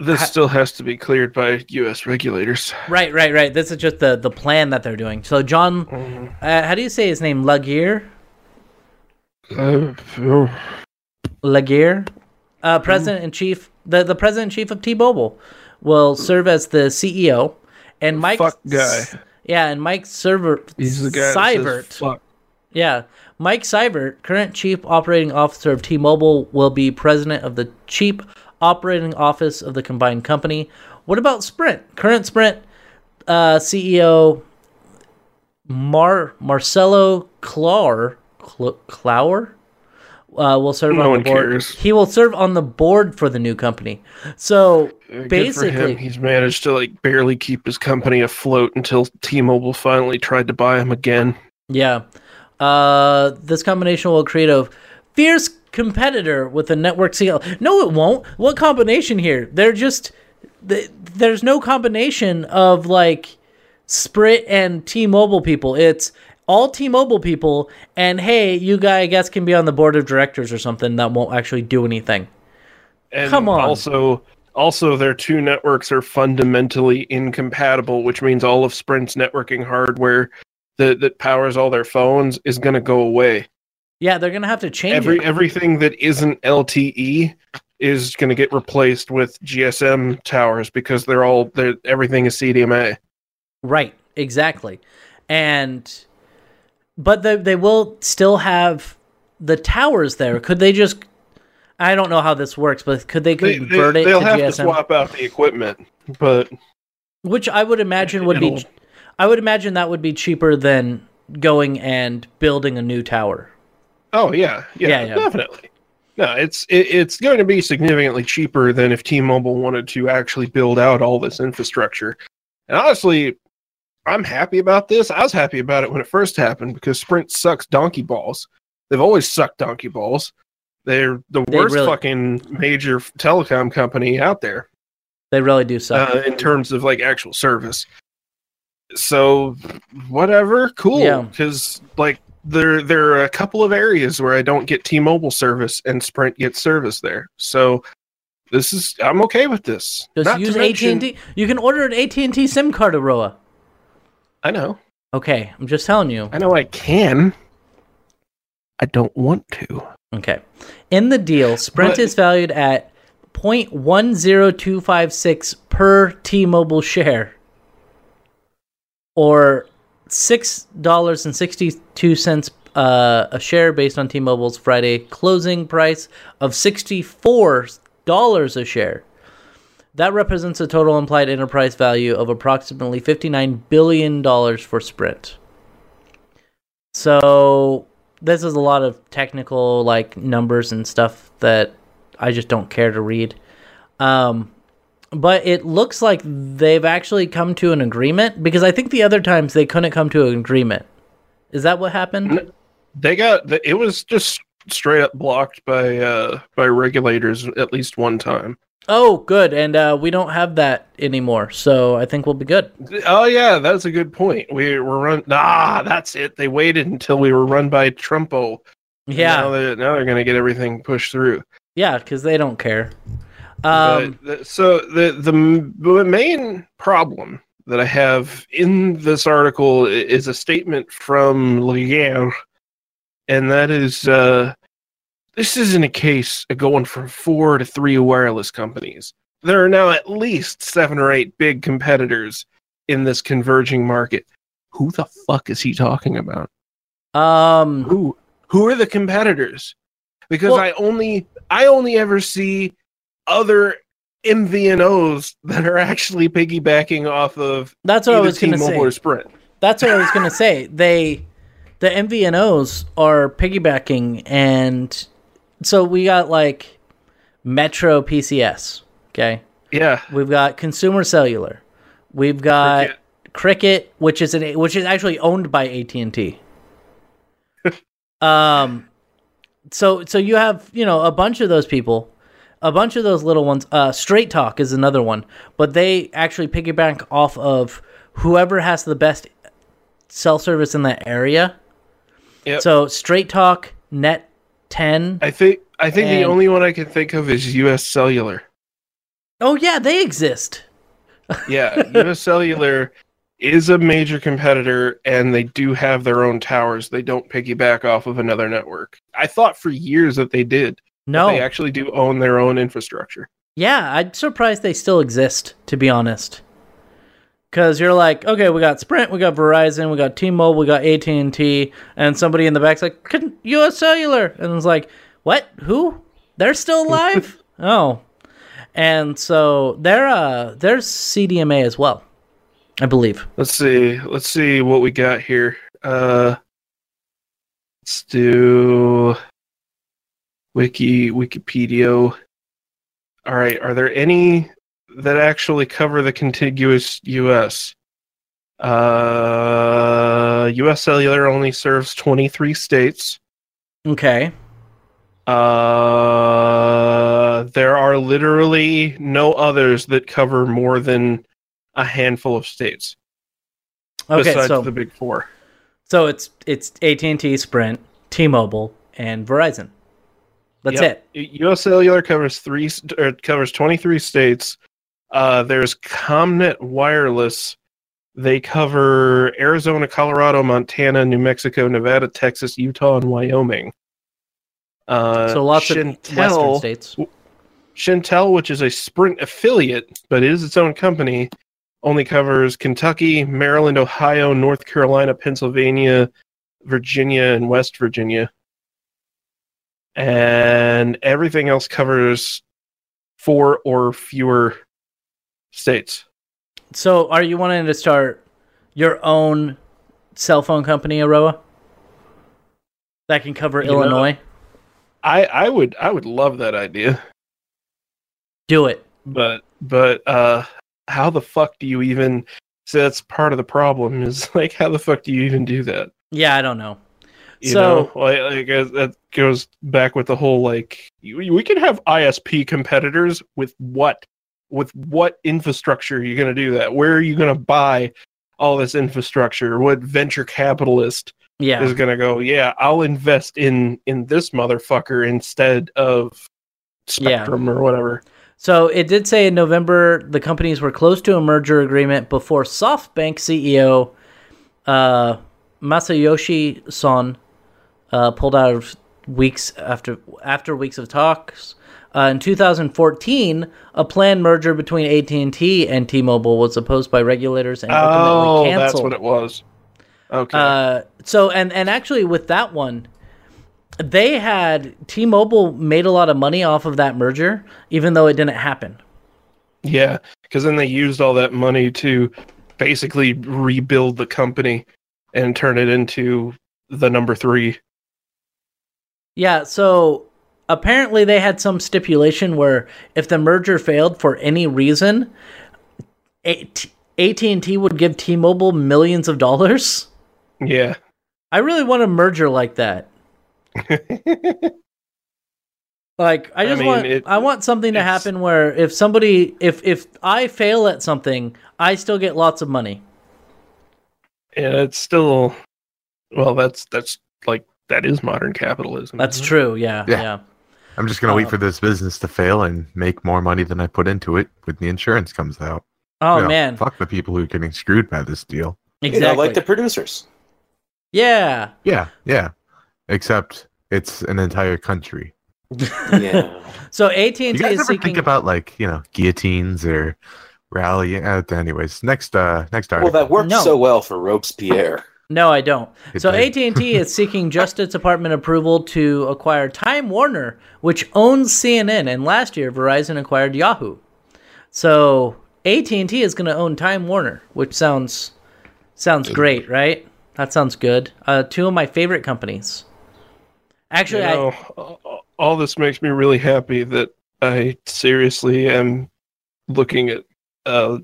this still has to be cleared by U.S. regulators. Right. This is just the plan that they're doing. So, John, how do you say his name? Laguerre? Laguerre, president and chief, the president and chief of T-Mobile, will serve as the CEO, and Mike Mike Seibert, he's the guy that says fuck. Yeah, Mike Seibert, current chief operating officer of T-Mobile, will be president of the chief operating office of the combined company. What about Sprint? Current Sprint CEO Marcelo Claure will serve on the board. Cares. He will serve on the board for the new company. So basically, for him, he's managed to barely keep his company afloat until T-Mobile finally tried to buy him again. Yeah, this combination will create a fierce competitor with a network seal. No, it won't. What combination here? There's no combination of Sprint and T-Mobile people. It's all T-Mobile people, and hey, you guys, I guess, can be on the board of directors or something that won't actually do anything. And come on. Also, their two networks are fundamentally incompatible, which means all of Sprint's networking hardware that powers all their phones is going to go away. Yeah, they're going to have to change everything that isn't LTE is going to get replaced with GSM towers because everything is CDMA. Right, exactly. And... but they will still have the towers there. Could they just... I don't know how this works, but could they convert it to GSM? They'll have to swap out the equipment, but... which I would imagine would be... I would imagine that would be cheaper than going and building a new tower. Oh, yeah. Yeah. Definitely. No, it's going to be significantly cheaper than if T-Mobile wanted to actually build out all this infrastructure. And honestly... I'm happy about this. I was happy about it when it first happened because Sprint sucks donkey balls. They've always sucked donkey balls. They're the worst fucking major telecom company out there. They really do suck. In terms of actual service. So whatever, cool. Because like there are a couple of areas where I don't get T-Mobile service and Sprint gets service there. So this is, I'm okay with this. Just not use AT&T. You can order an AT&T SIM card, Aroa. I know. Okay, I'm just telling you. I know I can. I don't want to. Okay. In the deal, Sprint is valued at 0.10256 per T-Mobile share, or $6.62 a share based on T-Mobile's Friday closing price of $64 a share. That represents a total implied enterprise value of approximately $59 billion for Sprint. So this is a lot of technical like numbers and stuff that I just don't care to read. But it looks like they've actually come to an agreement, because I think the other times they couldn't come to an agreement. Is that what happened? They got, it was just straight up blocked by regulators at least one time. Oh, good. And we don't have that anymore, so I think we'll be good. Oh, yeah, that's a good point. We were run. Ah, that's it. They waited until we were run by Trumpo. Yeah. Now they're going to get everything pushed through. Yeah, because they don't care. So the main problem that I have in this article is a statement from Ligier, and that is, this isn't a case of going from 4 to 3 wireless companies. There are now at least 7 or 8 big competitors in this converging market. Who the fuck is he talking about? Who are the competitors? Because I only ever see other MVNOs that are actually piggybacking off of T-Mobile or Sprint. That's what I was going to say. The MVNOs are piggybacking, and so we got like Metro PCS, okay? Yeah. We've got Consumer Cellular. We've got Cricket which is actually owned by AT&T. So you have, a bunch of those people, a bunch of those little ones. Straight Talk is another one, but they actually piggyback off of whoever has the best cell service in that area. Yep. So Straight Talk, Net 10. I think the only one I can think of is US Cellular. Oh yeah, they exist. Yeah, US Cellular is a major competitor, and they do have their own towers. They don't piggyback off of another network. I thought for years that they did. No. They actually do own their own infrastructure. Yeah, I'm surprised they still exist, to be honest. Because you're like, okay, we got Sprint, we got Verizon, we got T-Mobile, we got AT&T, and somebody in the back's like, US Cellular! And it's like, what? Who? They're still alive? Oh. And so they're CDMA as well, I believe. Let's see what we got here. Let's do Wikipedia. All right, are there any that actually cover the contiguous U.S.? U.S. Cellular only serves 23 states. Okay. There are literally no others that cover more than a handful of states. Okay, besides the big four. So it's AT&T, Sprint, T-Mobile, and Verizon. That's it. U.S. Cellular covers 23 states. There's ComNet Wireless. They cover Arizona, Colorado, Montana, New Mexico, Nevada, Texas, Utah, and Wyoming. So lots of Western states. Shentel, which is a Sprint affiliate, but it is its own company, only covers Kentucky, Maryland, Ohio, North Carolina, Pennsylvania, Virginia, and West Virginia. And everything else covers 4 or fewer states. So are you wanting to start your own cell phone company, Aroa? That can cover Illinois? I would love that idea. Do it. But how the fuck do you even, so that's part of the problem, is like, how the fuck do you even do that? Yeah, I don't know. That goes back with the whole like, we can have ISP competitors with what? With what infrastructure are you going to do that? Where are you going to buy all this infrastructure? What venture capitalist is going to go, yeah, I'll invest in this motherfucker instead of Spectrum or whatever? So it did say in November the companies were close to a merger agreement before SoftBank CEO Masayoshi Son pulled out of weeks after weeks of talks. In 2014, a planned merger between AT&T and T-Mobile was opposed by regulators and ultimately canceled. Oh, that's what it was. Okay. So actually with that one, they had T-Mobile made a lot of money off of that merger, even though it didn't happen. Yeah, because then they used all that money to basically rebuild the company and turn it into the number three. Yeah, so apparently they had some stipulation where if the merger failed for any reason, AT&T would give T-Mobile millions of dollars. Yeah. I really want a merger like that. I want something to happen where if somebody, if I fail at something, I still get lots of money. Yeah, it's still, well, that is modern capitalism. That's true. Yeah. I'm just going to wait for this business to fail and make more money than I put into it when the insurance comes out. Oh, man. Fuck the people who are getting screwed by this deal. Exactly. You know, like the producers. Yeah. Yeah. Except it's an entire country. Yeah. So AT&T is seeking... You guys ever think about, guillotines or rally? Anyways, next article. Well, that worked so well for Robespierre. No, I don't. So AT&T is seeking Justice Department approval to acquire Time Warner, which owns CNN, and last year Verizon acquired Yahoo. So AT&T is going to own Time Warner, which sounds great, right? That sounds good. Two of my favorite companies. Actually, all this makes me really happy that I seriously am looking at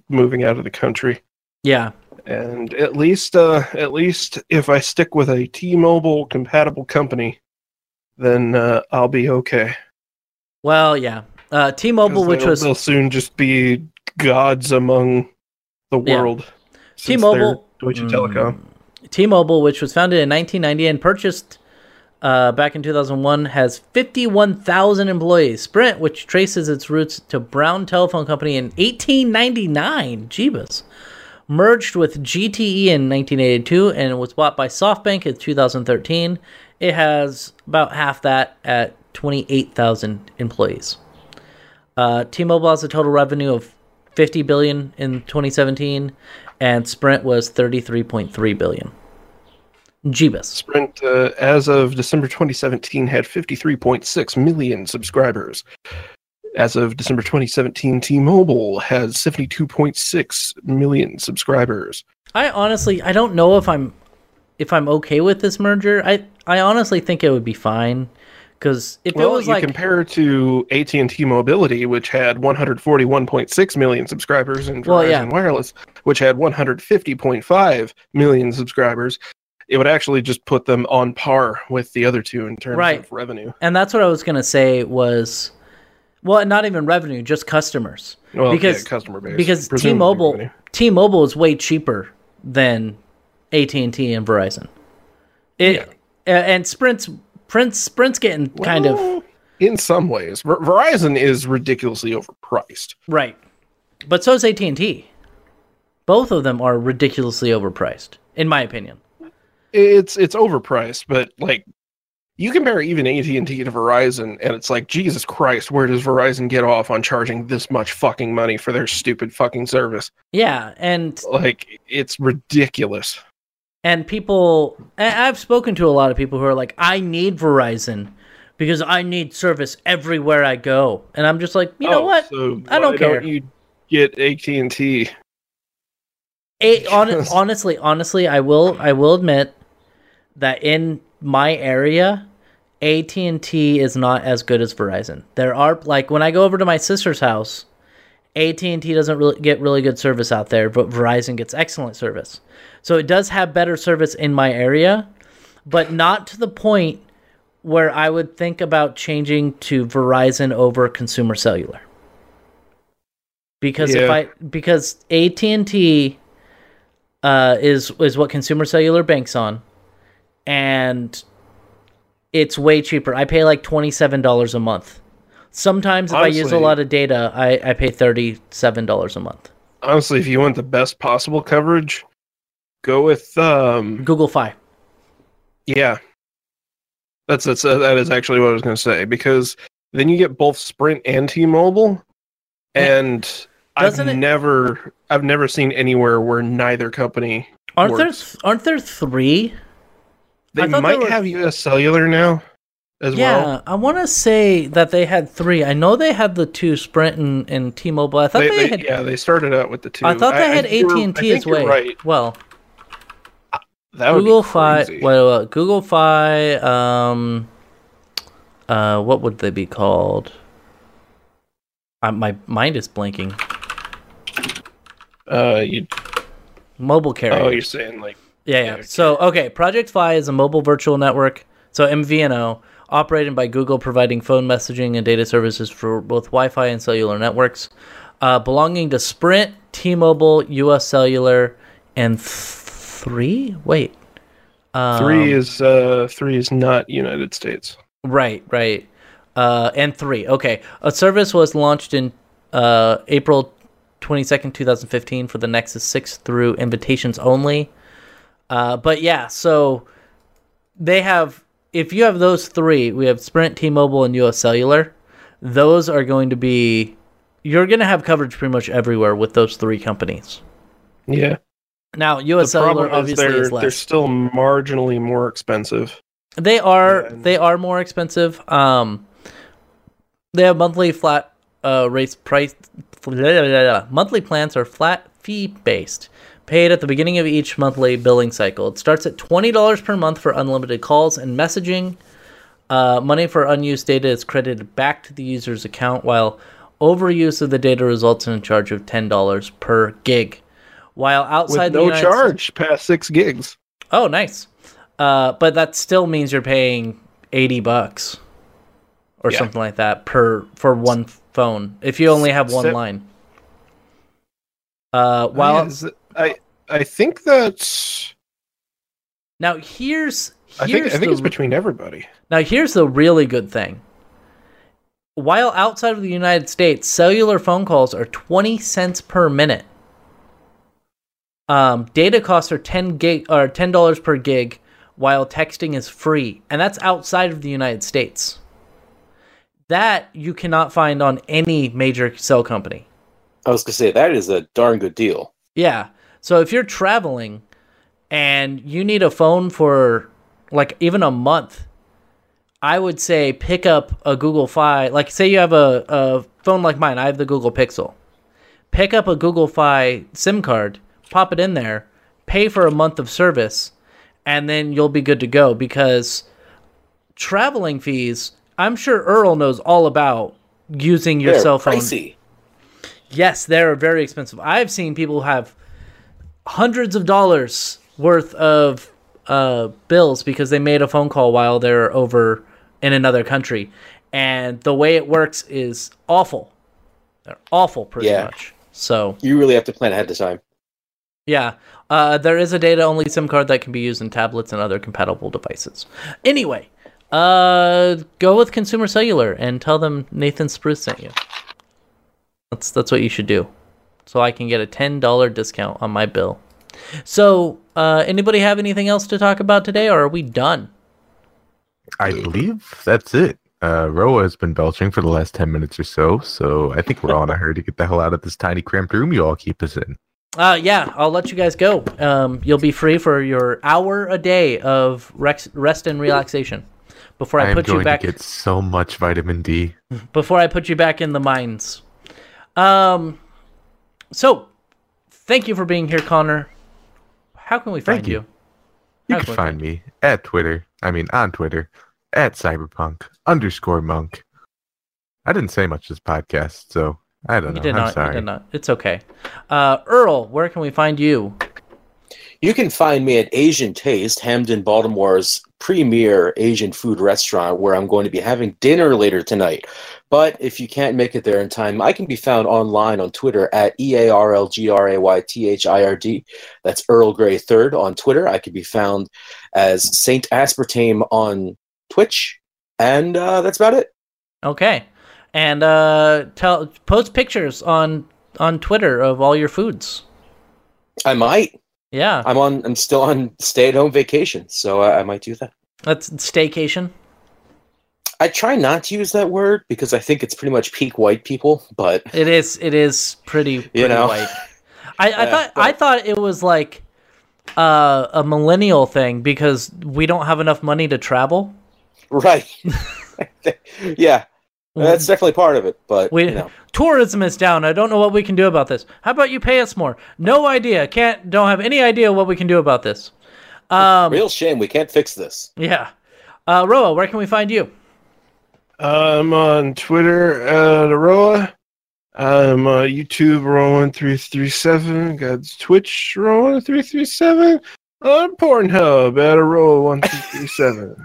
moving out of the country. Yeah. And at least if I stick with a T-Mobile compatible company, then I'll be okay. Well, yeah. T-Mobile, which they'll soon just be gods among the world. T-Mobile, Deutsche Telekom. T-Mobile, which was founded in 1990 and purchased back in 2001, has 51,000 employees. Sprint, which traces its roots to Brown Telephone Company in 1899. Jeebus. Merged with GTE in 1982 and it was bought by SoftBank in 2013. It has about half that at 28,000 employees. T-Mobile has a total revenue of $50 billion in 2017 and Sprint was $33.3 billion. Jeebus. Sprint, as of December 2017, had 53.6 million subscribers. As of December 2017, T-Mobile has 72.6 million subscribers. I don't know if I'm okay with this merger. I honestly think it would be fine because compare to AT&T Mobility, which had 141.6 million subscribers, and Verizon Wireless, which had 150.5 million subscribers. It would actually just put them on par with the other two in terms of revenue. And that's what I was going to say was. Well, not even revenue, just customers. Well, customer base. Because T-Mobile is way cheaper than AT&T and Verizon. And Sprint's getting kind of in some ways. Verizon is ridiculously overpriced. Right, but so is AT&T. Both of them are ridiculously overpriced, in my opinion. It's overpriced, but You compare even AT&T to Verizon, and it's like, Jesus Christ, where does Verizon get off on charging this much fucking money for their stupid fucking service? Yeah, and... it's ridiculous. And people... I've spoken to a lot of people who are like, I need Verizon because I need service everywhere I go. And I'm just like, you know what? So I don't care. Why don't you get AT&T? Honestly, I will admit that in... my area, AT&T is not as good as Verizon. There are when I go over to my sister's house, AT&T doesn't really get really good service out there, but Verizon gets excellent service. So it does have better service in my area, but not to the point where I would think about changing to Verizon over Consumer Cellular. Because AT&T is what Consumer Cellular banks on, and it's way cheaper. I pay like $27 a month. Sometimes if honestly, I use a lot of data, I pay $37 a month. Honestly, if you want the best possible coverage, go with Google Fi. Yeah, that is actually what I was going to say, because then you get both Sprint and T-Mobile, and I've never seen anywhere where neither company works. Aren't there three? They might have U.S. Cellular now as well. Yeah, I want to say that they had three. I know they had the two, Sprint and T-Mobile. I thought they had. Yeah, they started out with the two. I thought they had AT&T as well. Right. Well, that would Google be crazy. Well, Google Fi. What would they be called? My mind is blanking. Mobile carrier. Oh, you're saying like. Yeah. So, okay, Project Fi is a mobile virtual network, so MVNO, operated by Google, providing phone messaging and data services for both Wi-Fi and cellular networks, belonging to Sprint, T-Mobile, U.S. Cellular, and three? Wait. Three is not United States. Right. And three. Okay. A service was launched in April 22nd, 2015 for the Nexus 6 through invitations only. But yeah, so they have, if you have those three, we have Sprint, T-Mobile, and U.S. Cellular. Those are going to be, you're going to have coverage pretty much everywhere with those three companies. Yeah. Now, U.S. Cellular obviously is less. They're still marginally more expensive. They are more expensive. They have monthly flat rates price. Monthly plans are flat fee based. Paid at the beginning of each monthly billing cycle. It starts at $20 per month for unlimited calls and messaging. Money for unused data is credited back to the user's account, while overuse of the data results in a charge of $10 per gig. While outside the United States, no charge past 6 gigs. Oh, nice. But that still means you're paying $80 or something like that for one phone if you only have one line. I think that's... Now, I think it's between everybody. Now, here's the really good thing. While outside of the United States, cellular phone calls are 20 cents per minute. Data costs are $10 per gig, while texting is free. And that's outside of the United States. That you cannot find on any major cell company. I was going to say, that is a darn good deal. Yeah. So if you're traveling and you need a phone for like even a month, I would say pick up a Google Fi. Like say you have a phone like mine. I have the Google Pixel. Pick up a Google Fi SIM card, pop it in there, pay for a month of service, and then you'll be good to go, because traveling fees, I'm sure Earl knows all about using your cell phone. Pricey. Yes, they're very expensive. I've seen people have hundreds of dollars worth of bills because they made a phone call while they're over in another country, and the way it works is awful. They're awful, pretty much. So you really have to plan ahead of time. Yeah, there is a data-only SIM card that can be used in tablets and other compatible devices. Anyway, go with Consumer Cellular and tell them Nathan Spruce sent you. That's what you should do. So I can get a $10 discount on my bill. So, anybody have anything else to talk about today, or are we done? I believe that's it. Roa has been belching for the last 10 minutes or so, I think we're all in a hurry to get the hell out of this tiny cramped room you all keep us in. Yeah, I'll let you guys go. You'll be free for your hour a day of rest and relaxation. Before I put you back... I'm going to get so much vitamin D. Before I put you back in the mines. So, thank you for being here, Connor. How can we find you? You can find me at Twitter. I mean, on Twitter, at cyberpunk_monk. I didn't say much this podcast, so I don't know. I'm sorry. You did not. It's okay. Earl, where can we find you? You can find me at Asian Taste, Hamden, Baltimore's premier Asian food restaurant, where I'm going to be having dinner later tonight. But if you can't make it there in time, I can be found online on Twitter at EarlGrayThird. That's Earl Gray Third on Twitter. I can be found as Saint Aspartame on Twitch. And that's about it. Okay. And post pictures on Twitter of all your foods. I might. Yeah. I'm still on stay-at-home vacation, so I might do that. That's staycation. I try not to use that word because I think it's pretty much peak white people, but it is pretty you know? White. I thought it was like a millennial thing because we don't have enough money to travel. Right. Yeah. That's definitely part of it, but you know. Tourism is down. I don't know what we can do about this. How about you pay us more? No idea. Don't have any idea what we can do about this. Real shame. We can't fix this. Yeah. Roa, where can we find you? I'm on Twitter at Roa. I'm on YouTube, Roa1337. Got Twitch, Roa1337. On Pornhub at Roa1337.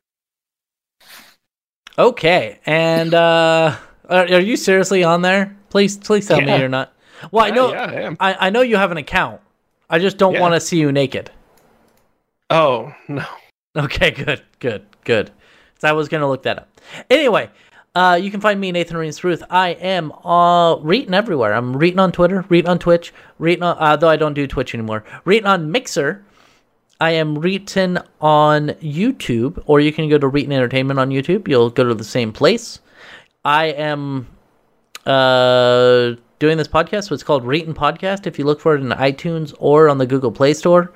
Okay, and are you seriously on there? Please tell me you're not. Well, I know, I am. I know you have an account. I just don't want to see you naked. Oh no. Okay, good. So I was gonna look that up. Anyway, you can find me Nathan Reams-Ruth. I am Reetin' everywhere. I'm Reetin' on Twitter, Reetin' on Twitch, Reetin' on, though I don't do Twitch anymore. Reetin' on Mixer. I am Reetin on YouTube, or you can go to Reetin Entertainment on YouTube. You'll go to the same place. I am doing this podcast, so it's called Reetin Podcast. If you look for it in iTunes or on the Google Play Store,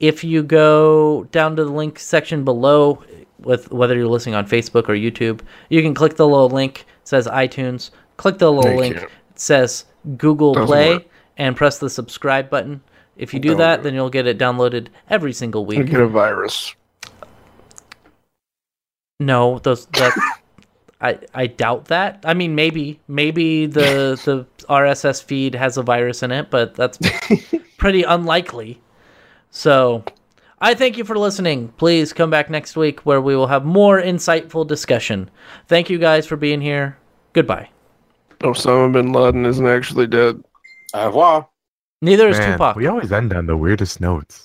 if you go down to the link section below, with whether you're listening on Facebook or YouTube, you can click the little link. It says iTunes. Click the little link. It says Google Play, and press the subscribe button. If you do that, then you'll get it downloaded every single week. You get a virus. No, I doubt that. I mean, maybe the RSS feed has a virus in it, but that's pretty unlikely. So, I thank you for listening. Please come back next week where we will have more insightful discussion. Thank you guys for being here. Goodbye. Osama bin Laden isn't actually dead. Au revoir. Neither is Tupac. We always end on the weirdest notes.